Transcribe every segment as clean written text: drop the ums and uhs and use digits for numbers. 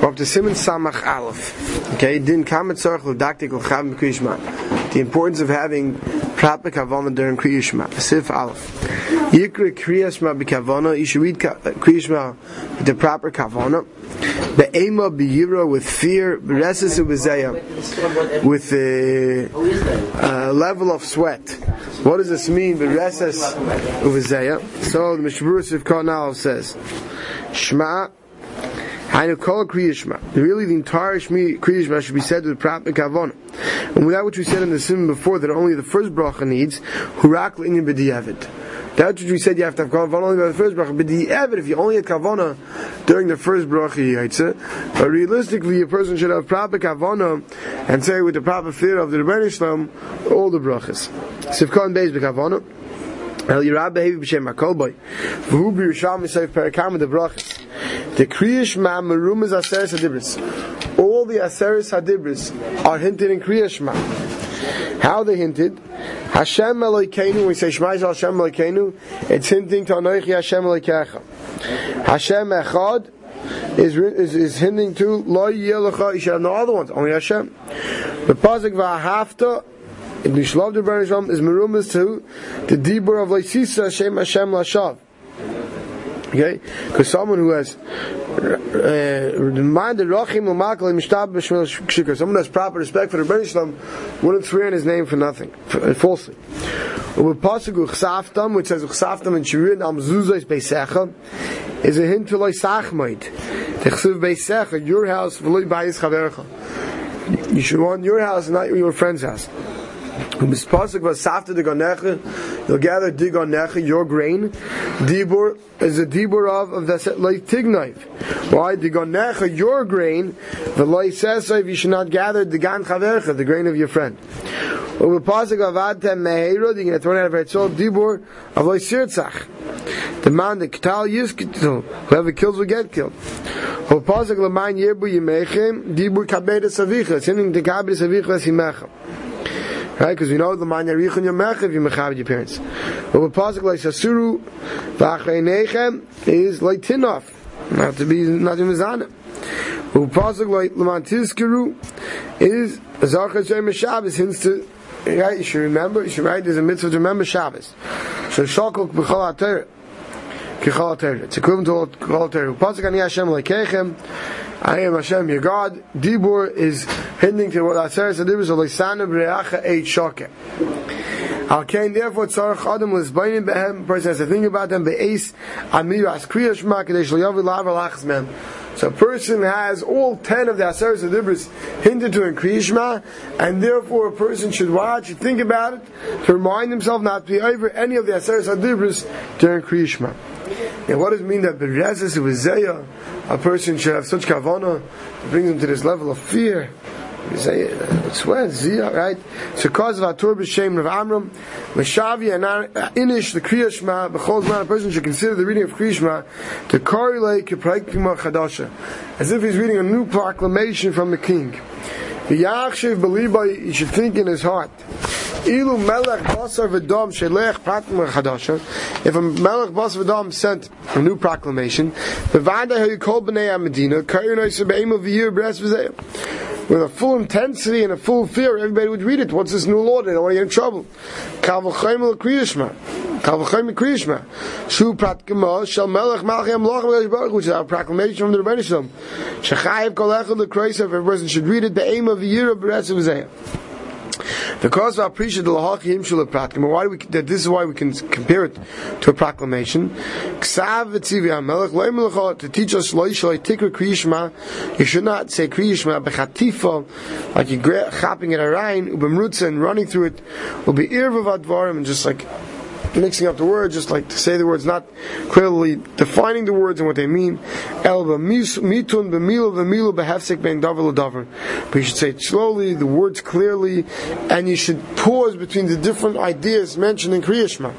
Rav the Siman Samach Aleph. Okay, Din Kamet Tzorach L'Daktik L'Chav B'Kriyishma. The importance of having proper Kavana during Kriyishma. Sif Aleph. Yikra Kriyishma B'Kavana. You should read Kriyishma with the proper Kavana. Be'ema B'Yira, with fear. B'Reses U'B'Zeyah, with the level of sweat. What does this mean? B'Reses U'B'Zeyah. So the Mishmur Sif Kanal says, Shema. Really, the entire Kriyishma should be said with proper kavana. And with that which we said in the Siman before, that only the first bracha needs, Hurak l'inyan b'di'evid. That which we said you have to have kavana only by the first bracha, b'di'evid, if you only had kavana during the first bracha, but realistically, a person should have proper kavana and say with the proper fear of the Rebbeinu Shlom all the brachas. Sivkan beis b'kavana. El Yirah b'hevi b'shem hakol boi. V'hu b'Yerushalmi soif perakam the brachas. The Kriyishma merumez Aseres Hadibros. All the Aseres Hadibros are hinted in Kriyishma. How they hinted? Hashem Elokeinu. When we say Shema Yisrael Hashem Elokeinu, it's hinting to Anochi Hashem Elokecha. Hashem Echad is hinting to Lo Yelecha. You should have no other ones. Only Hashem. The pasuk V'ahavta in the Shlav the Rebbeinu Shlom is merumez to the Dibur of Leisisa Hashem Hashem Lashav. Okay, because someone who has minded Rachim Umakal Mishtab B'Shmil Shikar, someone who has proper respect for the Rebbeinu Shlom, wouldn't swear in his name for nothing, falsely. U'Pasuk Uchsaftam, which says Uchsaftam and Shirin Am Zuzos Beisecha, is a hint to Loi Sachmait. Techsuv Beisecha, your house V'Loi Bayis Chavercha. You should want your house, not your friend's house. U'Pasuk V'Safta D'Gonecha. You'll gather digonecha, your grain. Dibur is a dibur of the like tignaiv. Why digonecha, your grain? The loi says if you should not gather digan chavercha, the grain of your friend. Over pasuk avadtem meheirod, you get thrown out of it. So dibur of loi sirtzach. The man that kital yiskitul, whoever kills will get killed. Over pasuk lemain yebu yimechem, dibur kabedes avicha, sending the kabedes avicha as himechem. Right, because we know the man yarichon yomechav you mechaved your parents. But with pasuk like sasuru v'achrei nechem is like tinof, not to be not to mizanim. But with pasuk like leman tizkiru is zarchas yom Shabbos hints to right. You should remember. You should write. There's a mitzvah to remember Shabbos. So shakol b'chol ha'Torah, k'chol ha'Torah. It's equivalent to k'chol ha'Torah. Pasuk ani Hashem lekechem. I am Hashem, your God. Dibur is hinting to what Aseres Hadibros Leisana B'Reacha Eit Shokeh. Al Kain, therefore, Tzarech Adam L'Zbayin B'hem. Person has to think about them. Be'eis Amiras Kriya Shema Kadesh L'Yavir L'Avar Lachas Mem. So a person has all 10 of the Aseres Hadibros hinted to in Kriya Shema, and therefore a person should watch and think about it to remind himself not to be over any of the Aseres Hadibros during Kriya Shema. And what does it mean that B'Reses U'Zeyah a person should have such kavana that brings him to this level of fear? You say, it's where Ziyah, right? So cause of Atur B'Shem Rav Amram, Meshavi and Inish, the Kriya Shema, B'chol Zman, a person should consider the reading of Kriya Shema to korelei k'proklamah chadasha, as if he's reading a new proclamation from the king. V'yachshiv b'libay, he should think in his heart. Ilu melech basar v'dam shelech praklamah chadasha. If a melech basar v'dam sent a new proclamation, v'vadai ha'yikol b'nei ha'medina, k'yonai seb'eimah v'yir b'res v'zeh. With a full intensity and a full fear, everybody would read it. What's this new law? They don't want to get in trouble. Which is our proclamation from the Rebbeinu Shlom. Every person should read it. The aim of the year of B'Reses U'Zeyah. Because of appreciate the lahachim shul pratkima, why do we that this is why we can compare it to a proclamation? Ksav v'tzivi hamelech lo'im lecha, to teach us lo yishalei tikra kriyishma. You should not say kriyishma bechatifa, like you're chopping it arayin ubemrutza and running through it, ubeirvav advarim, and just like mixing up the words, just like to say the words, not clearly defining the words and what they mean. But you should say it slowly, the words clearly, and you should pause between the different ideas mentioned in Kriya Shema.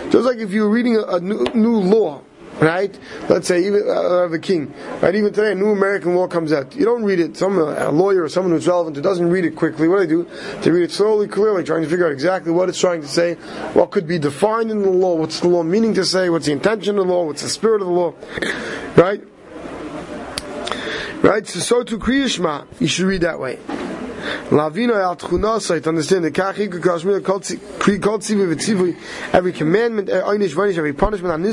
Just like if you're reading a new law, right? Let's say even the king, right? Even today, a new American law comes out. You don't read it. A lawyer or someone who's relevant who doesn't read it quickly. What do? They read it slowly, clearly, trying to figure out exactly what it's trying to say, what could be defined in the law, what's the law meaning to say, what's the intention of the law, what's the spirit of the law, right? Right. So to Kriya Shema, you should read that way. To understand the every commandment, every punishment,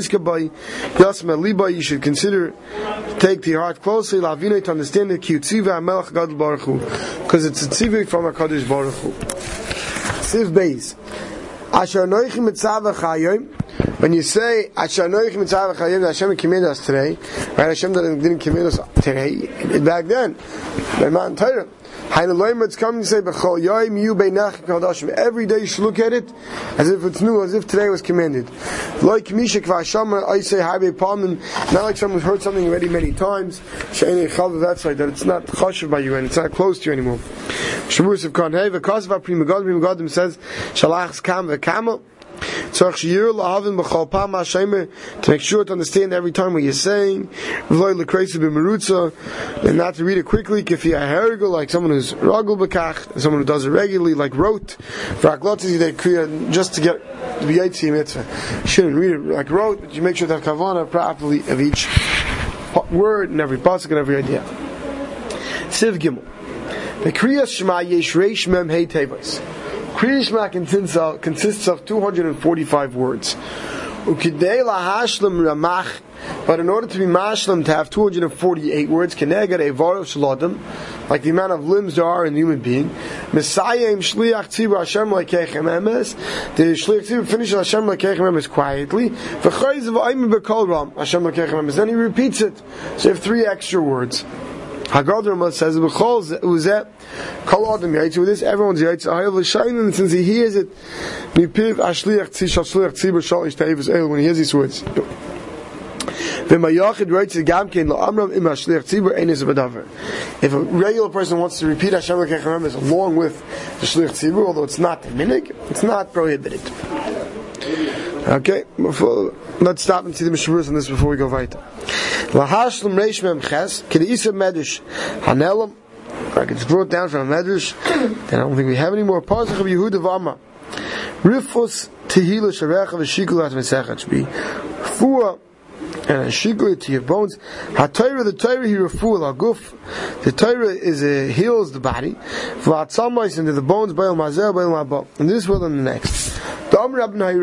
you should consider, take to your heart closely, to understand the because it's a tzivik from HaKadosh Baruch Hu. Siv Beis. When you say Hashem commanded us today, right? Hashem didn't command us today, back then, by Mount Torah. It's coming to say, every day you should look at it as if it's new, as if today was commanded. Not like someone who's heard something already many times, that it's not chashev by you and it's not close to you anymore. To make sure to understand every time what you're saying, and not to read it quickly, like someone who's ragul, someone who does it regularly, like wrote, just to get the Yetzi Mitzvah. You shouldn't read it like wrote, but you make sure to have kavanah properly of each word and every pasuk and every idea. Siv Gimel. The Kriyas Shema Yesh Reish Mem Hei Tevos. Kriya Shema consists of 245 words. But in order to be mashlam, to have 248 words, like the amount of limbs there are in the human being, the shliach tzibur finishes Hashem lekeichem emes quietly, then he repeats it. So you have three extra words. Hagadrima says, with this, everyone's yaitz, since he hears it, when he hears these words. If a regular person wants to repeat Hashem Lekechem along with the Shliach Tzibur, although it's not the minig, it's not prohibited. Okay, let's stop and see the Mishnah on this before we go weiter. Lahashlam Reish Mem Ches, Kedisa Medrash Hanelam. I can scroll it down from a medrash, then I don't think we have any more. Pasuk of Yehuda V'Amar. Rifus Tehila Sharecha V'Shikul HaMesechet Shbi. Refuah and Shikul to your bones. HaTorah, the Torah, he Refuah L'Guf. The Torah is heals the body. V'Atzamais into the bones. B'El Mazel, B'El Mabal. And this world and the next. There's 248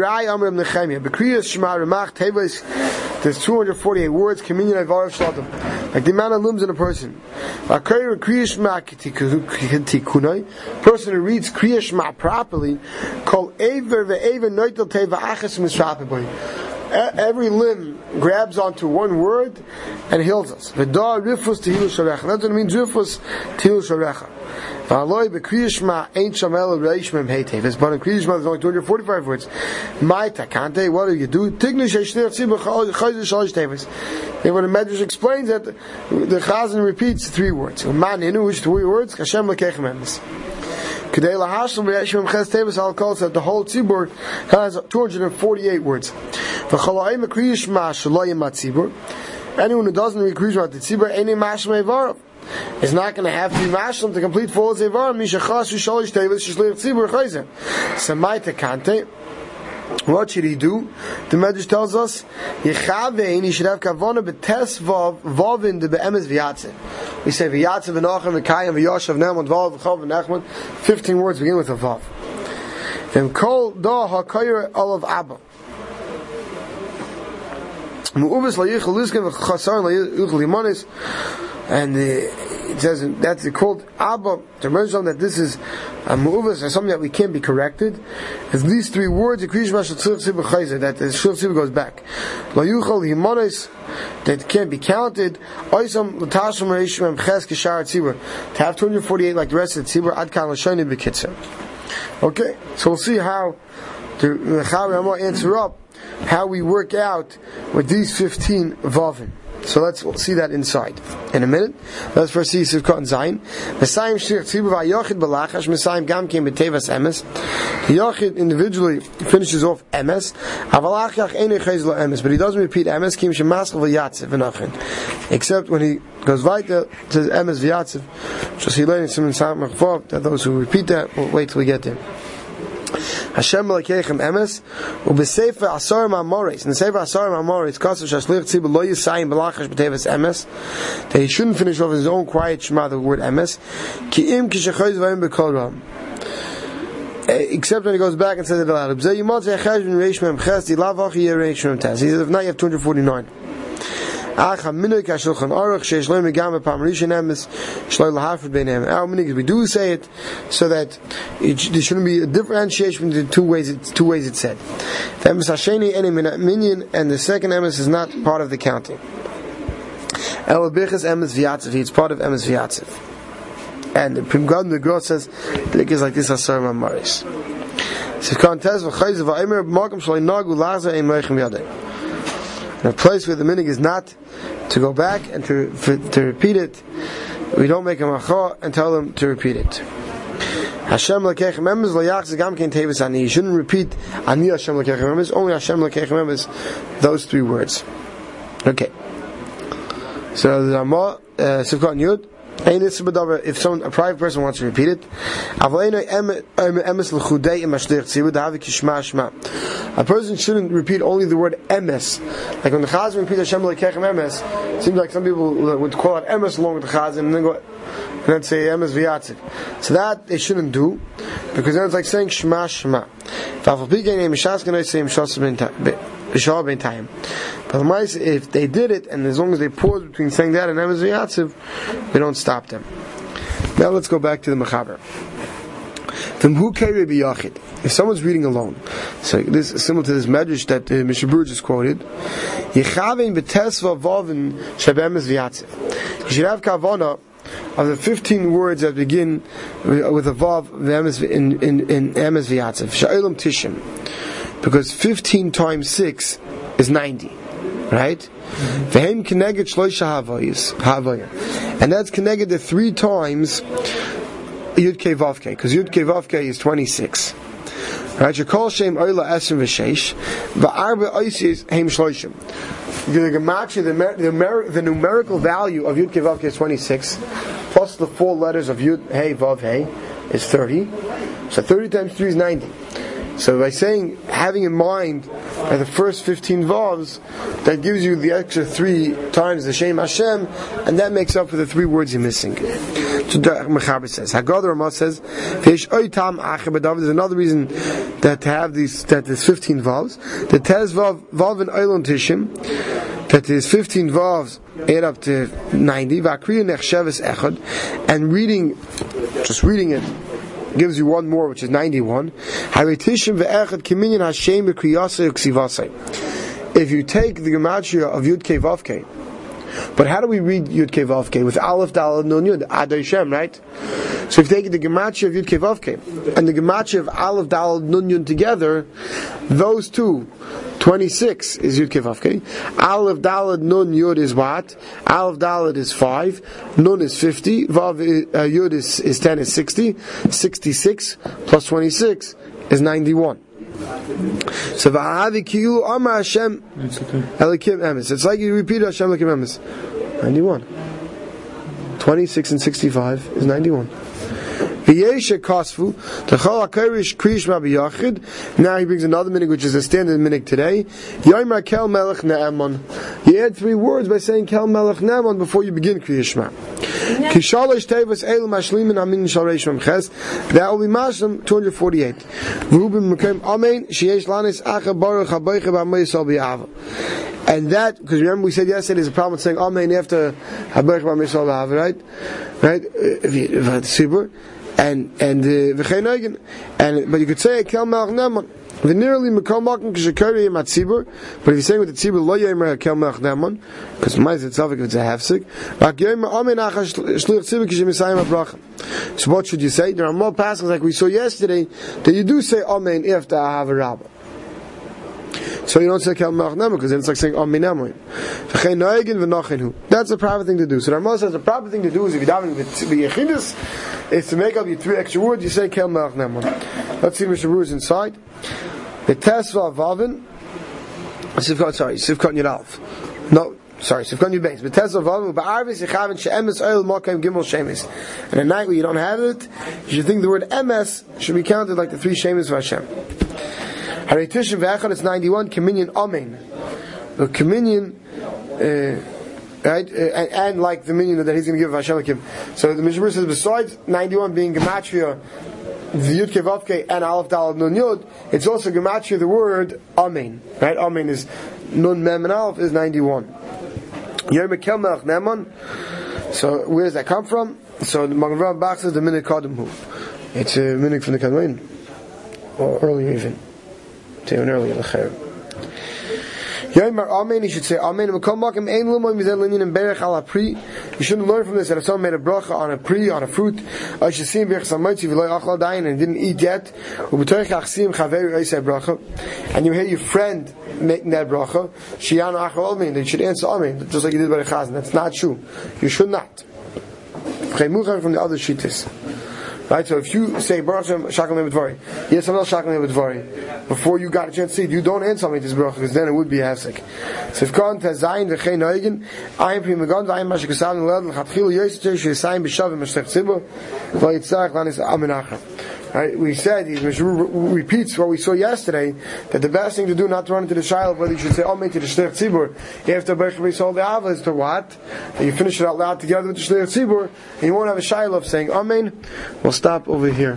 words, like the amount of limbs in a person. A person who reads Kriya Shema properly, every limb grabs onto one word and heals us. That's what it means, Rifus Tehillah Sharecha. But in Kriya Shema there's only 245 words. What do you do? When the Medrash explains that, the Chazan repeats three words. Which 3 words? Hashem Lekechem. The whole tzibur has 248 words. Anyone who doesn't read Kriya Shema the tzibur, any mashma evar. It's not going to have to be mashlam to complete full zevar. What should he do? The Medrash tells us, he should have kavana b'tes vavin de be'emes v'yatze. We say v'yatze v'nachem v'kayim v'yashav ne'em and vav v'chav v'nechman. 15 words begin with a vav. Then kol da ha'kayir olav abba. Mu'ubis la'ichel isken v'chasar la'ichel imanis. And it says that's called Abba. To mention that this is a mu'uvas or something that we can't be corrected. At least 3 words. That the Shliach Tzibur goes back. La yuchal himanes that can't be counted. Oisam l'tashim reishim emches kishar tzibur to have 248 like the rest of the tzibur ad kan l'shoni b'kitzer. Okay, so we'll see how the Chavi Amar answer up how we work out with these 15 vavim. So let's see that inside in a minute. Let's first see Sivkot and Zayin. Mesayim Shirch Tzibu Vayochid Balachash. Mesayim Gam Kim Betevas Emes. Yochid individually finishes off Emes. Avalachach Enei Chayz Lo Emes, but he doesn't repeat Emes. Kim Shemaschel V'Yatziv V'Nachin. Except when he goes weiter, it says Emes V'Yatziv. Just he learns some in Samach Vav that those who repeat that will wait till we get there. Hashem Elokeichem Emes ubesefer Asarim Amores. In the Sefer Asarim Amores, Kasav Shashlich Tzibur Lo Yisayim Belachash B'Tevas Emes, that he shouldn't finish off his own quiet Shema the word Emes. Ki im kishachoyz vayim b'kol ram. Except when he goes back and says it aloud. B'zeh yimot zechash bin reish mem ches dilav achi yer reish mem tes. He says if not, you have 249. Our minhag, we do say it so that there shouldn't be a differentiation between the two ways it's said. The emes hasheni and minyan, and the second emes is not part of the counting. El bichas emes v'yatziv, it's part of emes v'yatziv. And the Prim Gadim the Gross says it is like this asarim maris. In a place where the minhag is not to go back and to repeat it, we don't make a macha and tell them to repeat it. Hashem Elokeichem Emes loyachzor gam kein tevas ani. You shouldn't repeat ani Hashem Elokeichem Emes, only Hashem Elokeichem Emes, those three words. Okay. So the Ramah, Sivkot Yud. If a private person wants to repeat it, a person shouldn't repeat only the word emes. Like when the Chazan repeats Hashem Elokeichem Emes, it seems like some people would call out emes along with the Chazan and then go and then say emes v'yatziv. So that they shouldn't do, because then it's like saying shema shema. But if they did it, and as long as they pause between saying that and emes v'yatziv, we don't stop them. Now let's go back to the Mechaber. If someone's reading alone, so this is similar to this medrash that Mishabur just quoted. You should have kavana of the 15 words that begin with a vav in emes v'yatziv. Sha'olam tishim, because 15 times 6 is 90. Right? V'hem keneged shloisha havayis, and that's keneged the three times Yud Kei Vav Kei, because Yud Kei Vav Kei is 26. Right? You call Shem Oila Esrim V'Sheish, V'Arba Oisis Heim Shloishim. The numerical value of Yud Kei Vav Kei is 26, plus the four letters of Yud Hey Vav Hey is 30. So 30 times 3 is 90. So by saying, having in mind by the first 15 vavs, that gives you the extra 3 times the Shem Hashem, and that makes up for the 3 words you're missing. So the Mechaber says, Haggadah Ramah says, there's another reason that to have these, that there's 15 vavs, that there's vav and oilon tishim, that there's 15 vavs add up to 90, and reading it gives you one more, which is 91. If you take the gematria of Yud Kei Vav Kei, but how do we read Yud Kei Vav Kei? With Aleph, Daled, Nun, Yud, Adai Shem, right? So if you take the gematria of Yud Kei Vav Kei and the gematria of Aleph, Daled, Nun, Yud together, those two, 26 is Yud Kei Vav Kei. Aleph, Daled, Nun, Yud is what? Aleph, Daled is 5. Nun is 50. Vav, Yud is 10 is 60. 66 plus 26 is 91. So v'ahavi kilu amar Hashem Elokeichem Emes. It's like you repeat Hashem Elokeichem Emes. 91. 26 and 65 is 91. V'yeshe kasvu t'chol hakirish kriyish ma b'yachid. Now he brings another minhag, which is a standard minhag today. Yomer kel melech ne'eman. You add 3 words by saying kel melech ne'eman before you begin kriyish ma. That will be Mashlim 248. And that, because remember we said yesterday there's a problem with saying Amen after Habarach B'Meisal B'Ava, right? But you could say Kel Melech Ne'eman. But if you're saying with the tzibur, lo yomer kel melech ne'eman, because might it's if it's a hefsek. So what should you say? There are more passages like we saw yesterday that you do say amen after Ahava Rabbah. So you don't say Kel Melech Nemoy, because then it's like saying Ami Nemoy. V'chein Noegin v'nochin hu. That's a proper thing to do. So Rambam says the proper thing to do is, if you daven v'yechidus, is to make up your three extra words, you say Kel Melech Nemoy. Let's see Mr. Ruh's inside. The Tesva Vavin, Sivkot Yudalf. No. Sorry, so you base. But and at night when you don't have it, you should think the word MS should be counted like the three shemes of Hashem. Hare Tisha V'Echad, it's 91, Communion Amen. The Communion, right? And like the minion that he's going to give Hashem Akim. So the Mishnah says, besides 91 being Gematria, Yud Kei Vav Kei and Aleph Daled Nun Yud, it's also Gematria the word Amen. Right? Amen is Nun Mem and Aleph is 91. So where does that come from? So the Magen Avraham Bach says the minhag kadam hu. It's a minhag from the Kadmon, or earlier even. It's even earlier. You should say Amen. You shouldn't learn from this that if someone made a bracha on a pri, on a fruit, I should see him and didn't eat yet, and you hear your friend making that bracha, they should answer Amen, just like you did by the Chazan. That's not true. You should not. From the other shittas. Right, so if you say Baruch Hashem Shakal Nebetvari, yes, I'm not Shakal Nebetvari, before you got a chance to see it, you don't answer me this Baruch, because then it would be Hafsik. So if Khan Tazayin V'chein Oigen, I am Primagon, I am Mashakasav Nelad, L'Chatchil Yosef, Shesayin B'Shav V'Mashtech Tzibur, V'Yitzach Lanis Aminachah. Right, we said, he repeats what we saw yesterday, that the best thing to do not to run into the shayla of whether you should say Amen to the Shlech Tzibur after Baruch Hu Yisrael De'ava is to what? And you finish it out loud together with the Shlech Tzibur, and you won't have a shayla of saying Amen. We'll stop over here.